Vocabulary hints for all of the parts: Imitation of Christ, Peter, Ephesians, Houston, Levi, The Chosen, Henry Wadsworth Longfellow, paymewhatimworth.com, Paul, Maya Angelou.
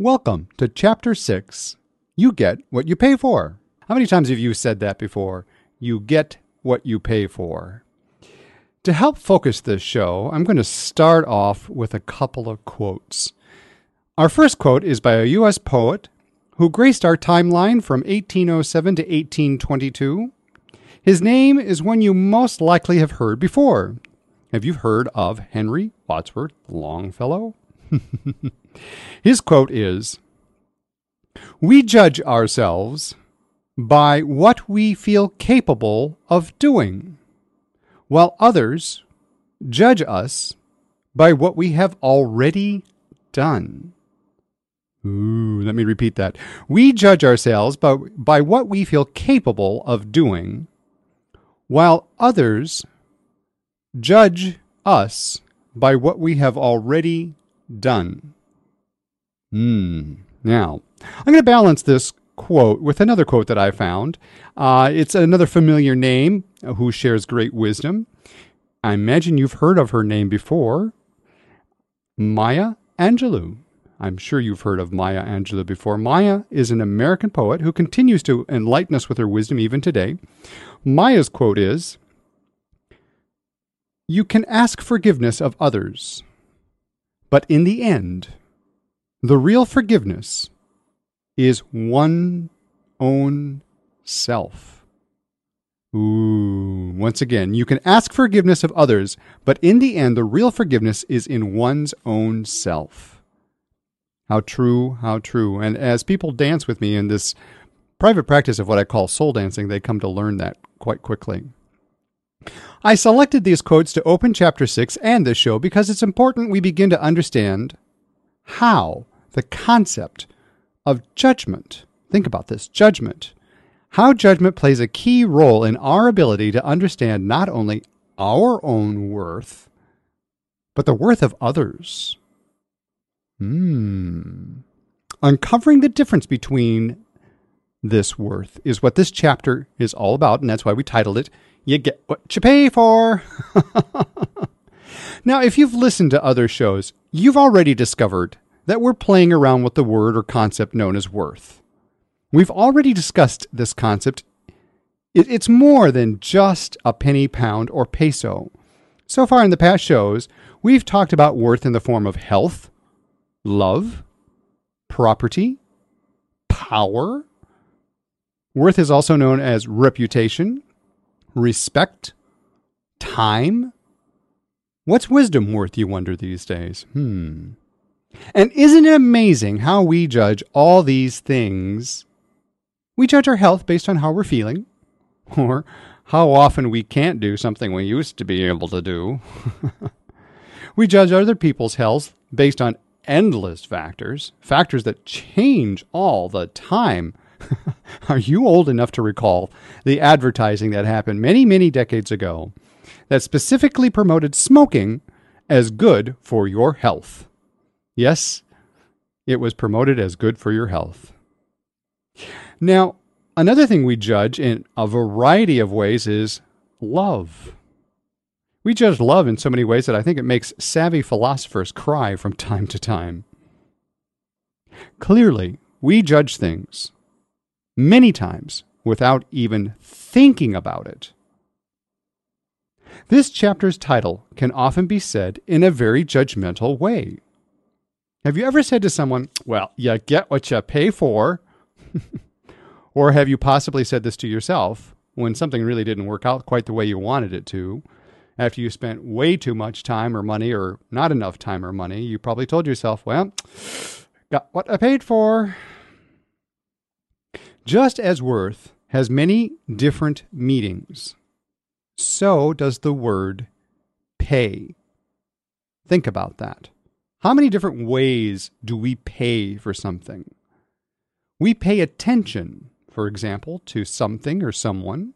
Welcome to Chapter 6, You Get What You Pay For. How many times have you said that before? You get what you pay for. To help focus this show, I'm going to start off with a couple of quotes. Our first quote is by a U.S. poet who graced our timeline from 1807 to 1822. His name is one you most likely have heard before. Have you heard of Henry Wadsworth Longfellow? His quote is, "We judge ourselves by what we feel capable of doing, while others judge us by what we have already done." Ooh, let me repeat that. We judge ourselves by what we feel capable of doing, while others judge us by what we have already done. Now, I'm going to balance this quote with another quote that I found. It's another familiar name who shares great wisdom. I imagine you've heard of her name before, Maya Angelou. I'm sure you've heard of Maya Angelou before. Maya is an American poet who continues to enlighten us with her wisdom even today. Maya's quote is, "You can ask forgiveness of others, but in the end, the real forgiveness is one's own self." Ooh, once again, you can ask forgiveness of others, but in the end, the real forgiveness is in one's own self. How true, how true. And as people dance with me in this private practice of what I call soul dancing, they come to learn that quite quickly. I selected these quotes to open Chapter 6 and this show because it's important we begin to understand how the concept of judgment, think about this, judgment, how judgment plays a key role in our ability to understand not only our own worth, but the worth of others. Uncovering the difference between this worth is what this chapter is all about, and that's why we titled it, You Get What You Pay For. Now, if you've listened to other shows, you've already discovered that we're playing around with the word or concept known as worth. We've already discussed this concept. It's more than just a penny, pound, or peso. So far in the past shows, we've talked about worth in the form of health, love, property, power. Worth is also known as reputation, respect, time. What's wisdom worth, you wonder, these days? And isn't it amazing how we judge all these things? We judge our health based on how we're feeling, or how often we can't do something we used to be able to do. We judge other people's health based on endless factors that change all the time. Are you old enough to recall the advertising that happened many, many decades ago that specifically promoted smoking as good for your health? Yes, it was promoted as good for your health. Now, another thing we judge in a variety of ways is love. We judge love in so many ways that I think it makes savvy philosophers cry from time to time. Clearly, we judge things many times without even thinking about it. This chapter's title can often be said in a very judgmental way. Have you ever said to someone, "Well, you get what you pay for"? Or have you possibly said this to yourself when something really didn't work out quite the way you wanted it to? After you spent way too much time or money, or not enough time or money, you probably told yourself, "Well, got what I paid for." Just as worth has many different meanings, so does the word pay. Think about that. How many different ways do we pay for something? We pay attention, for example, to something or someone.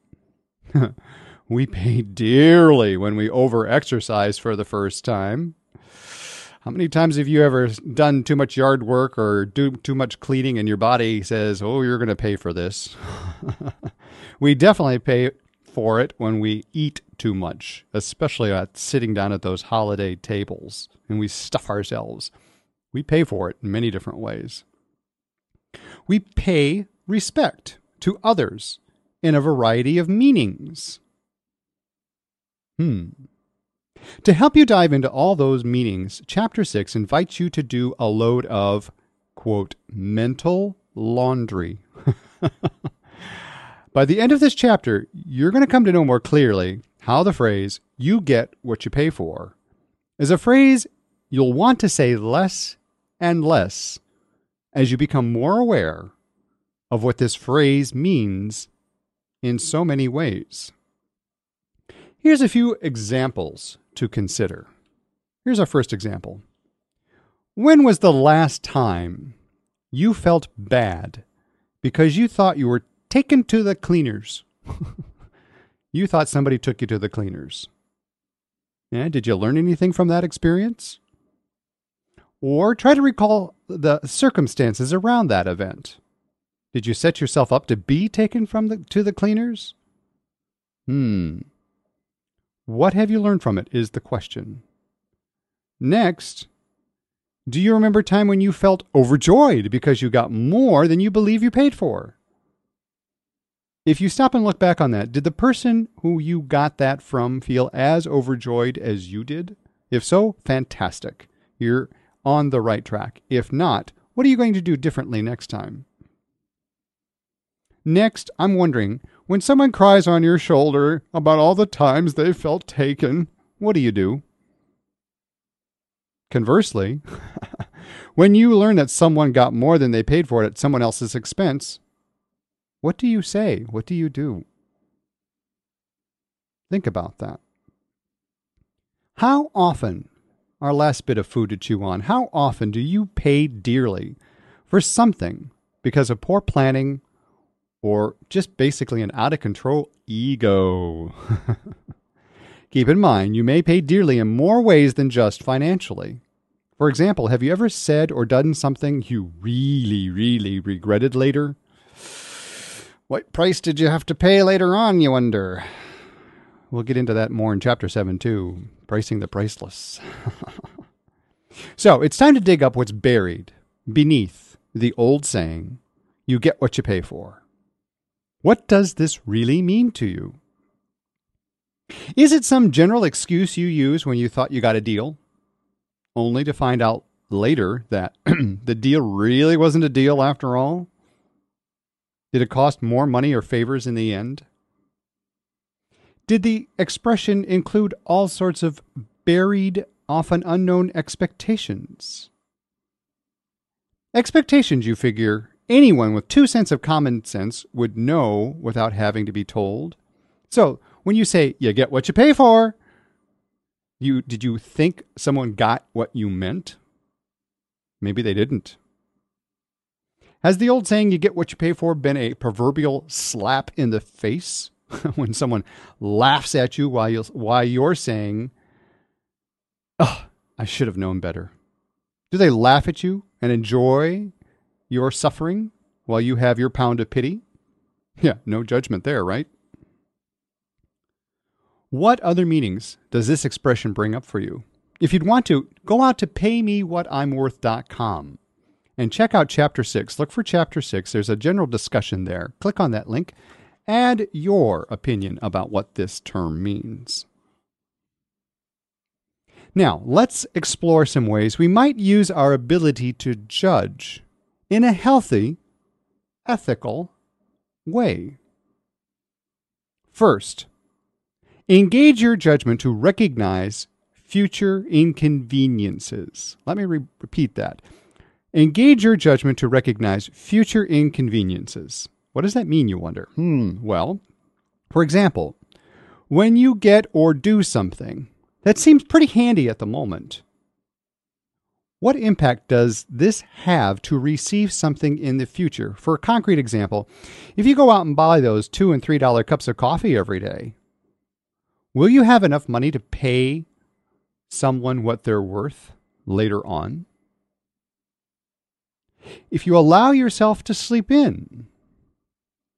We pay dearly when we overexercise for the first time. How many times have you ever done too much yard work or do too much cleaning and your body says, "Oh, you're going to pay for this"? We definitely pay for it when we eat too much, especially at sitting down at those holiday tables and we stuff ourselves. We pay for it in many different ways. We pay respect to others in a variety of meanings. To help you dive into all those meanings, Chapter 6 invites you to do a load of, quote, mental laundry. By the end of this chapter, you're going to come to know more clearly how the phrase, you get what you pay for, is a phrase you'll want to say less and less as you become more aware of what this phrase means in so many ways. Here's a few examples to consider. Here's our first example. When was the last time you felt bad because you thought you were taken to the cleaners? You thought somebody took you to the cleaners. Yeah, did you learn anything from that experience? Or try to recall the circumstances around that event. Did you set yourself up to be taken to the cleaners? What have you learned from it is the question. Next, do you remember a time when you felt overjoyed because you got more than you believe you paid for? If you stop and look back on that, did the person who you got that from feel as overjoyed as you did? If so, fantastic. You're on the right track. If not, what are you going to do differently next time? Next, I'm wondering, when someone cries on your shoulder about all the times they felt taken, what do you do? Conversely, when you learn that someone got more than they paid for it at someone else's expense, what do you say? What do you do? Think about that. How often, our last bit of food to chew on, how often do you pay dearly for something because of poor planning or just basically an out-of-control ego? Keep in mind, you may pay dearly in more ways than just financially. For example, have you ever said or done something you really, really regretted later? What price did you have to pay later on, you wonder? We'll get into that more in Chapter 7, too. Pricing the priceless. So, it's time to dig up what's buried beneath the old saying, you get what you pay for. What does this really mean to you? Is it some general excuse you use when you thought you got a deal, only to find out later that the deal really wasn't a deal after all? Did it cost more money or favors in the end? Did the expression include all sorts of buried, often unknown expectations? Expectations, you figure, anyone with 2 cents of common sense would know without having to be told. So when you say, you get what you pay for, did you think someone got what you meant? Maybe they didn't. Has the old saying, you get what you pay for, been a proverbial slap in the face when someone laughs at you while you're saying, oh, I should have known better? Do they laugh at you and enjoy your suffering while you have your pound of pity? Yeah, no judgment there, right? What other meanings does this expression bring up for you? If you'd want to, go out to paymewhatimworth.com and check out Chapter 6. Look for Chapter 6. There's a general discussion there. Click on that link. Add your opinion about what this term means. Now, let's explore some ways we might use our ability to judge in a healthy, ethical way. First, engage your judgment to recognize future inconveniences. Let me repeat that. Engage your judgment to recognize future inconveniences. What does that mean, you wonder? Well, for example, when you get or do something that seems pretty handy at the moment, what impact does this have to receive something in the future? For a concrete example, if you go out and buy those $2 and $3 cups of coffee every day, will you have enough money to pay someone what they're worth later on? If you allow yourself to sleep in,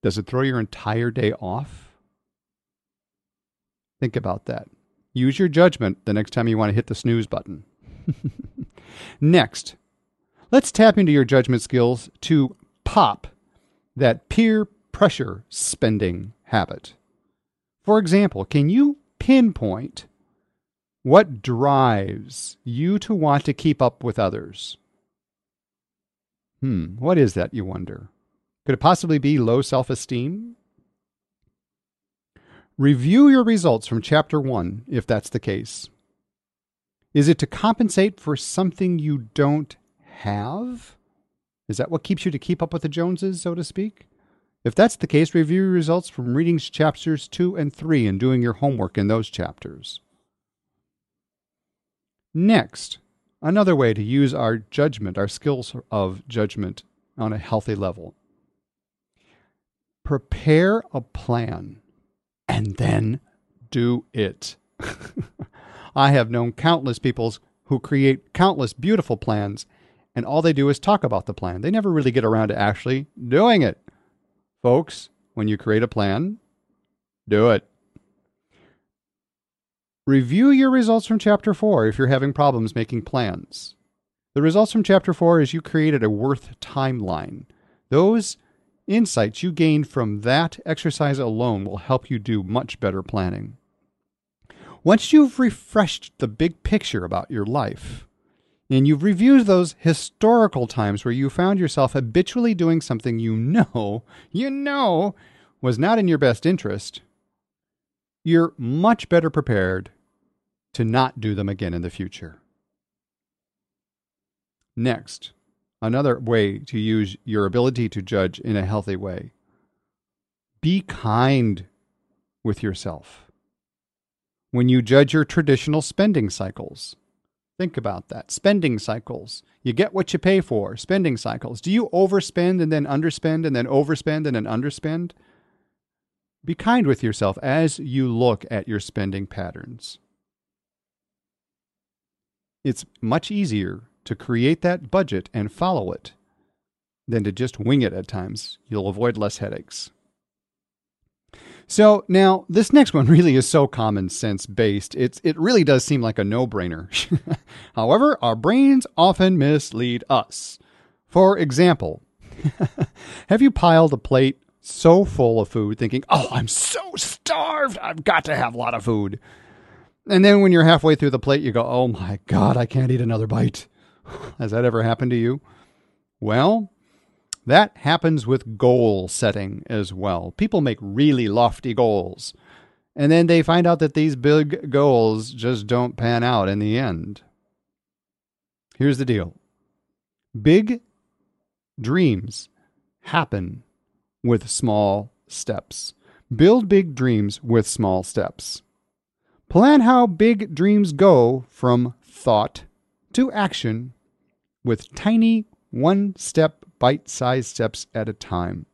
does it throw your entire day off? Think about that. Use your judgment the next time you want to hit the snooze button. Next, let's tap into your judgment skills to pop that peer pressure spending habit. For example, can you pinpoint what drives you to want to keep up with others? What is that, you wonder? Could it possibly be low self-esteem? Review your results from Chapter 1, if that's the case. Is it to compensate for something you don't have? Is that what keeps you to keep up with the Joneses, so to speak? If that's the case, review your results from reading Chapters 2 and 3 and doing your homework in those chapters. Next, another way to use our judgment, our skills of judgment on a healthy level. Prepare a plan and then do it. I have known countless people who create countless beautiful plans, and all they do is talk about the plan. They never really get around to actually doing it. Folks, when you create a plan, do it. Review your results from Chapter 4 if you're having problems making plans. The results from Chapter 4 is you created a worth timeline. Those insights you gained from that exercise alone will help you do much better planning. Once you've refreshed the big picture about your life, and you've reviewed those historical times where you found yourself habitually doing something you know was not in your best interest, you're much better prepared to not do them again in the future. Next, another way to use your ability to judge in a healthy way. Be kind with yourself. When you judge your traditional spending cycles, think about that. Spending cycles. You get what you pay for. Spending cycles. Do you overspend and then underspend and then overspend and then underspend? Be kind with yourself as you look at your spending patterns. It's much easier to create that budget and follow it than to just wing it at times. You'll avoid less headaches. So now this next one really is so common sense based. It really does seem like a no-brainer. However, our brains often mislead us. For example, have you piled a plate so full of food thinking, oh, I'm so starved, I've got to have a lot of food. And then when you're halfway through the plate, you go, oh my God, I can't eat another bite. Has that ever happened to you? Well, that happens with goal setting as well. People make really lofty goals, and then they find out that these big goals just don't pan out in the end. Here's the deal. Big dreams happen with small steps. Build big dreams with small steps. Plan how big dreams go from thought to action with tiny one-step, bite-sized steps at a time.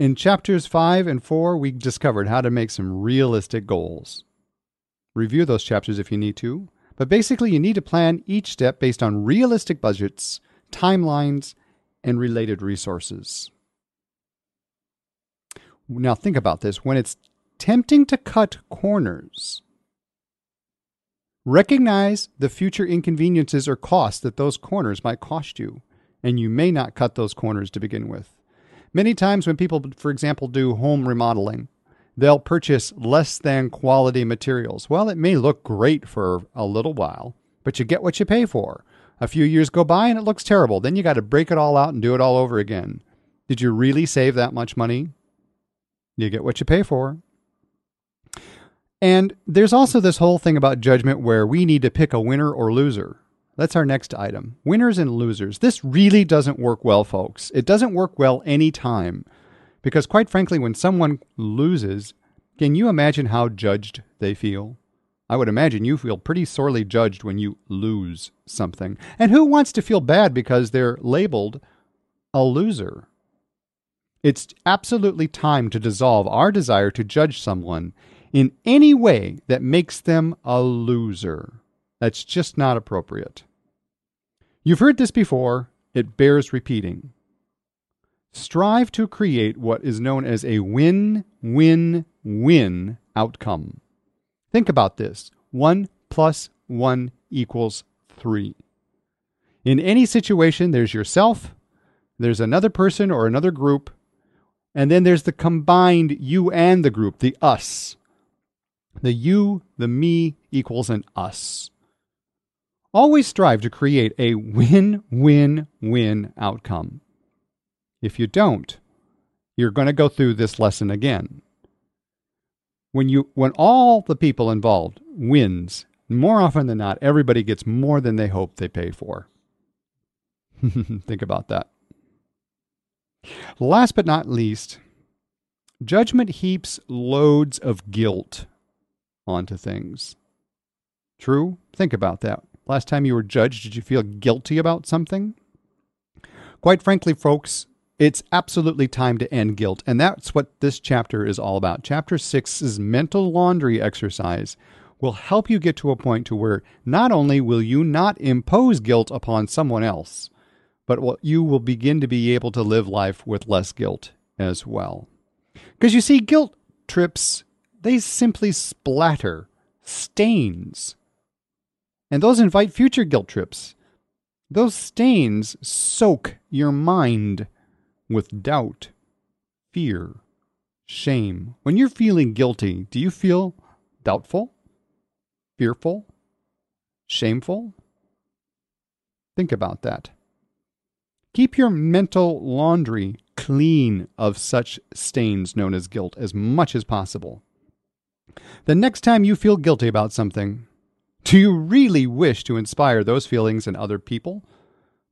In Chapters 5 and 4, we discovered how to make some realistic goals. Review those chapters if you need to, but basically you need to plan each step based on realistic budgets, timelines, and related resources. Now think about this. When it's tempting to cut corners, recognize the future inconveniences or costs that those corners might cost you, and you may not cut those corners to begin with. Many times when people, for example, do home remodeling, they'll purchase less than quality materials. Well, it may look great for a little while, but you get what you pay for. A few years go by and it looks terrible. Then you got to break it all out and do it all over again. Did you really save that much money? You get what you pay for. And there's also this whole thing about judgment where we need to pick a winner or loser. That's our next item. Winners and losers. This really doesn't work well, folks. It doesn't work well any time. Because quite frankly, when someone loses, can you imagine how judged they feel? I would imagine you feel pretty sorely judged when you lose something. And who wants to feel bad because they're labeled a loser? It's absolutely time to dissolve our desire to judge someone in any way that makes them a loser. That's just not appropriate. You've heard this before. It bears repeating. Strive to create what is known as a win-win-win outcome. Think about this. 1 + 1 = 3. In any situation, there's yourself, there's another person or another group, and then there's the combined you and the group, the us. The you, the me equals an us. Always strive to create a win-win-win outcome. If you don't, you're going to go through this lesson again. When all the people involved wins, more often than not, everybody gets more than they hope they pay for. Think about that. Last but not least, judgment heaps loads of guilt onto things. True? Think about that. Last time you were judged, did you feel guilty about something? Quite frankly, folks, it's absolutely time to end guilt, and that's what this chapter is all about. Chapter 6's mental laundry exercise will help you get to a point to where not only will you not impose guilt upon someone else, but you will begin to be able to live life with less guilt as well. Because you see, guilt trips, they simply splatter stains. And those invite future guilt trips. Those stains soak your mind with doubt, fear, shame. When you're feeling guilty, do you feel doubtful, fearful, shameful? Think about that. Keep your mental laundry clean of such stains known as guilt as much as possible. The next time you feel guilty about something, do you really wish to inspire those feelings in other people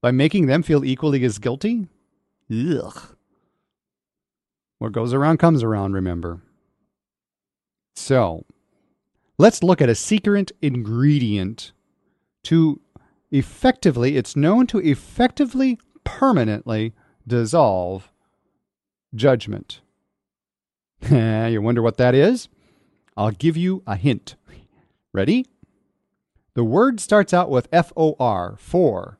by making them feel equally as guilty? Ugh. What goes around comes around, remember. So, let's look at a secret ingredient to effectively permanently dissolve judgment. You wonder what that is? I'll give you a hint. Ready? The word starts out with F-O-R, for,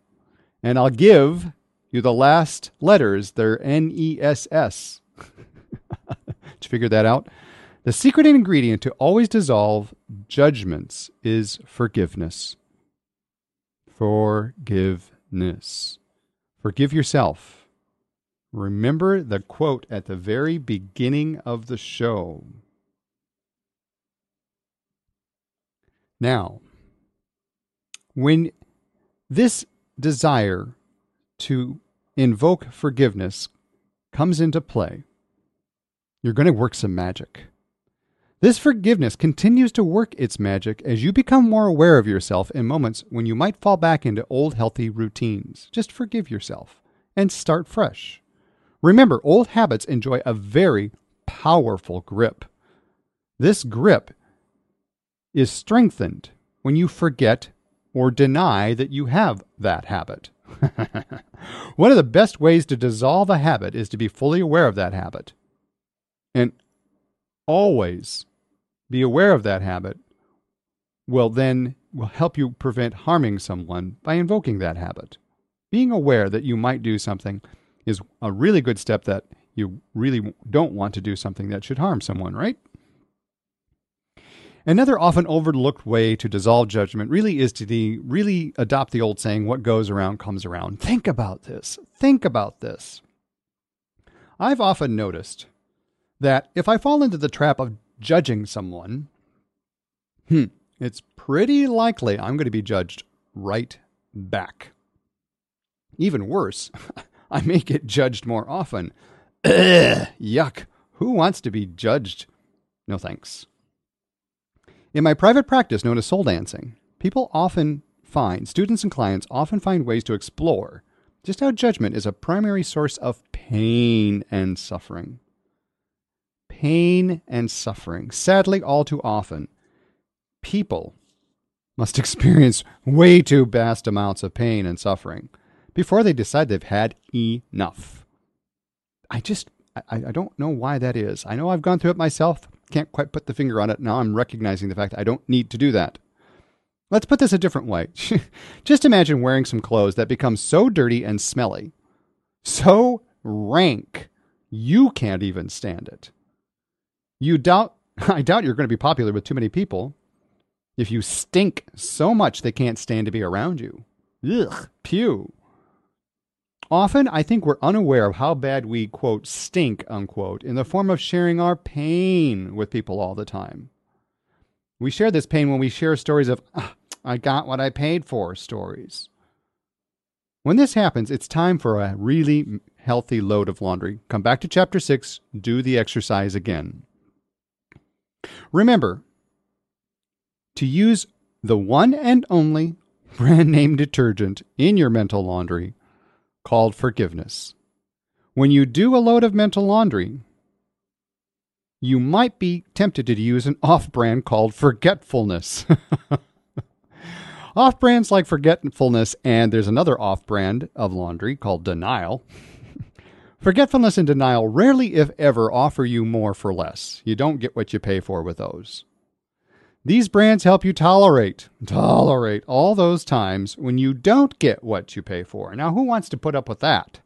and I'll give you the last letters. They're N-E-S-S. Did you figure that out? The secret ingredient to always dissolve judgments is forgiveness. Forgiveness. Forgive yourself. Remember the quote at the very beginning of the show. Now, when this desire to invoke forgiveness comes into play, you're going to work some magic. This forgiveness continues to work its magic as you become more aware of yourself in moments when you might fall back into old healthy routines. Just forgive yourself and start fresh. Remember, old habits enjoy a very powerful grip. This grip is strengthened when you forget or deny that you have that habit. One of the best ways to dissolve a habit is to be fully aware of that habit. And always be aware of that habit will help you prevent harming someone by invoking that habit. Being aware that you might do something is a really good step that you really don't want to do something that should harm someone, right? Another often overlooked way to dissolve judgment really is to really adopt the old saying, what goes around comes around. Think about this. Think about this. I've often noticed that if I fall into the trap of judging someone, it's pretty likely I'm going to be judged right back. Even worse, I may get judged more often. Ugh, yuck. Who wants to be judged? No thanks. In my private practice known as soul dancing, students and clients often find ways to explore just how judgment is a primary source of pain and suffering. Pain and suffering. Sadly, all too often, people must experience way too vast amounts of pain and suffering before they decide they've had enough. I don't know why that is. I know I've gone through it myself. Can't quite put the finger on it. Now I'm recognizing the fact that I don't need to do that. Let's put this a different way. Just imagine wearing some clothes that become so dirty and smelly, so rank, you can't even stand it. I doubt you're going to be popular with too many people if you stink so much they can't stand to be around you. Ugh, pew. Often, I think we're unaware of how bad we, quote, stink, unquote, in the form of sharing our pain with people all the time. We share this pain when we share stories of, I got what I paid for stories. When this happens, it's time for a really healthy load of laundry. Come back to chapter 6, do the exercise again. Remember to use the one and only brand name detergent in your mental laundry called forgiveness. When you do a load of mental laundry, you might be tempted to use an off-brand called forgetfulness. Off-brands like forgetfulness, and there's another off-brand of laundry called denial. Forgetfulness and denial rarely, if ever, offer you more for less. You don't get what you pay for with those. These brands help you tolerate all those times when you don't get what you pay for. Now, who wants to put up with that?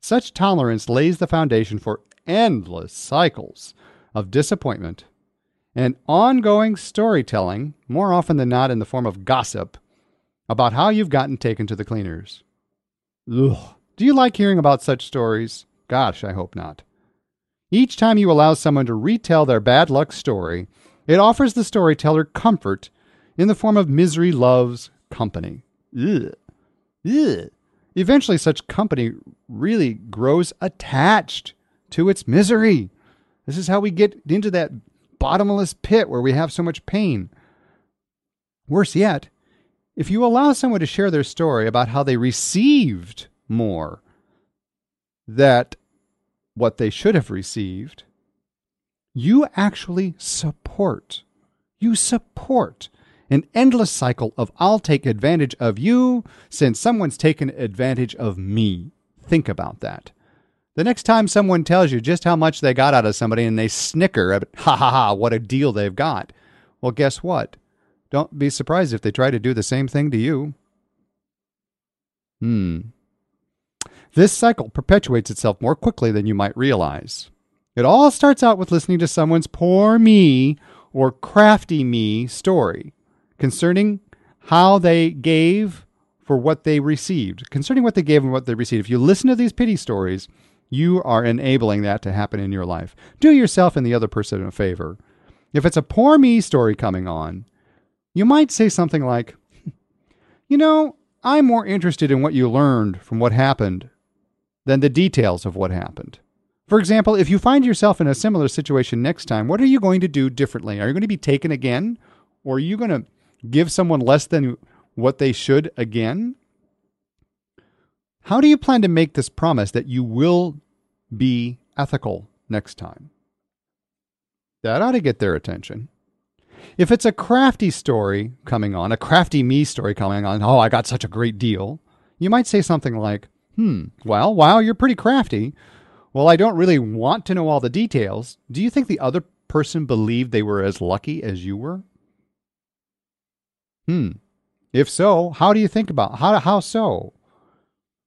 Such tolerance lays the foundation for endless cycles of disappointment and ongoing storytelling, more often than not in the form of gossip, about how you've gotten taken to the cleaners. Ugh. Do you like hearing about such stories? Gosh, I hope not. Each time you allow someone to retell their bad luck story, it offers the storyteller comfort in the form of misery loves company. Ugh. Ugh. Eventually, such company really grows attached to its misery. This is how we get into that bottomless pit where we have so much pain. Worse yet, if you allow someone to share their story about how they received more that what they should have received, you actually support. You support an endless cycle of I'll take advantage of you since someone's taken advantage of me. Think about that. The next time someone tells you just how much they got out of somebody and they snicker at, ha ha ha, what a deal they've got. Well, guess what? Don't be surprised if they try to do the same thing to you. This cycle perpetuates itself more quickly than you might realize. It all starts out with listening to someone's poor me or crafty me story concerning how they gave for what they received, concerning what they gave and what they received. If you listen to these pity stories, you are enabling that to happen in your life. Do yourself and the other person a favor. If it's a poor me story coming on, you might say something like, you know, I'm more interested in what you learned from what happened than the details of what happened. For example, if you find yourself in a similar situation next time, what are you going to do differently? Are you going to be taken again? Or are you going to give someone less than what they should again? How do you plan to make this promise that you will be ethical next time? That ought to get their attention. If it's a crafty story coming on, a crafty me story coming on, oh, I got such a great deal, you might say something like, well, wow, you're pretty crafty. Well, I don't really want to know all the details. Do you think the other person believed they were as lucky as you were? If so, how do you think about how so?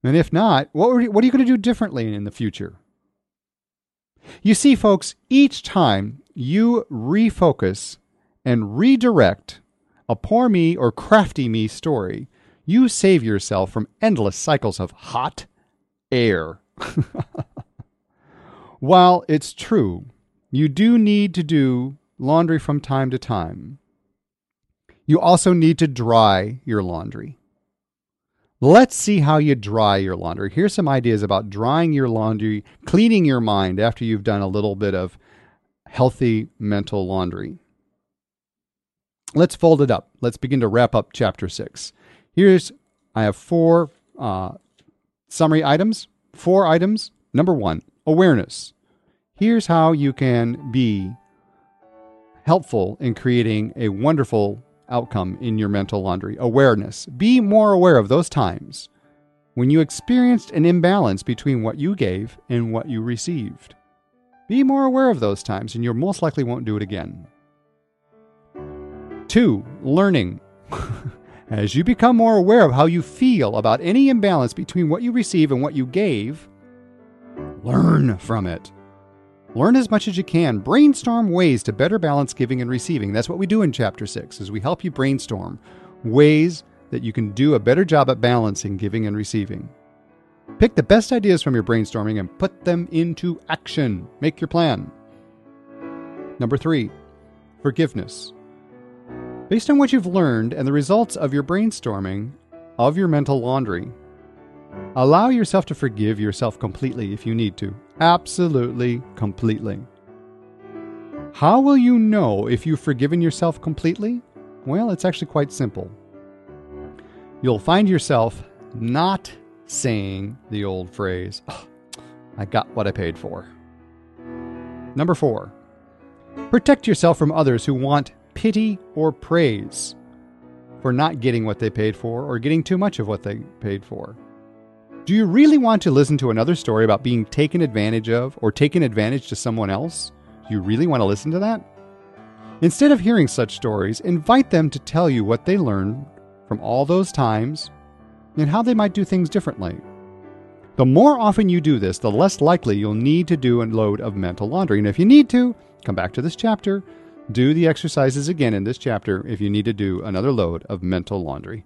And if not, what are you going to do differently in the future? You see, folks, each time you refocus and redirect a poor me or crafty me story, you save yourself from endless cycles of hot air. While it's true, you do need to do laundry from time to time, you also need to dry your laundry. Let's see how you dry your laundry. Here's some ideas about drying your laundry, cleaning your mind after you've done a little bit of healthy mental laundry. Let's fold it up. Let's begin to wrap up chapter 6. I have four summary items. 4 items. Number 1, awareness. Here's how you can be helpful in creating a wonderful outcome in your mental laundry. Awareness. Be more aware of those times when you experienced an imbalance between what you gave and what you received. Be more aware of those times, and you most likely won't do it again. 2, learning. As you become more aware of how you feel about any imbalance between what you receive and what you gave, learn from it. Learn as much as you can. Brainstorm ways to better balance giving and receiving. That's what we do in chapter 6, is we help you brainstorm ways that you can do a better job at balancing giving and receiving. Pick the best ideas from your brainstorming and put them into action. Make your plan. Number 3, forgiveness. Based on what you've learned and the results of your brainstorming, of your mental laundry, allow yourself to forgive yourself completely if you need to. Absolutely, completely. How will you know if you've forgiven yourself completely? Well, it's actually quite simple. You'll find yourself not saying the old phrase, oh, I got what I paid for. Number 4, protect yourself from others who want pity or praise for not getting what they paid for or getting too much of what they paid for. Do you really want to listen to another story about being taken advantage of or taken advantage to someone else? Do you really want to listen to that? Instead of hearing such stories, invite them to tell you what they learned from all those times and how they might do things differently. The more often you do this, the less likely you'll need to do a load of mental laundry. And if you need to, come back to this chapter, do the exercises again in this chapter if you need to do another load of mental laundry.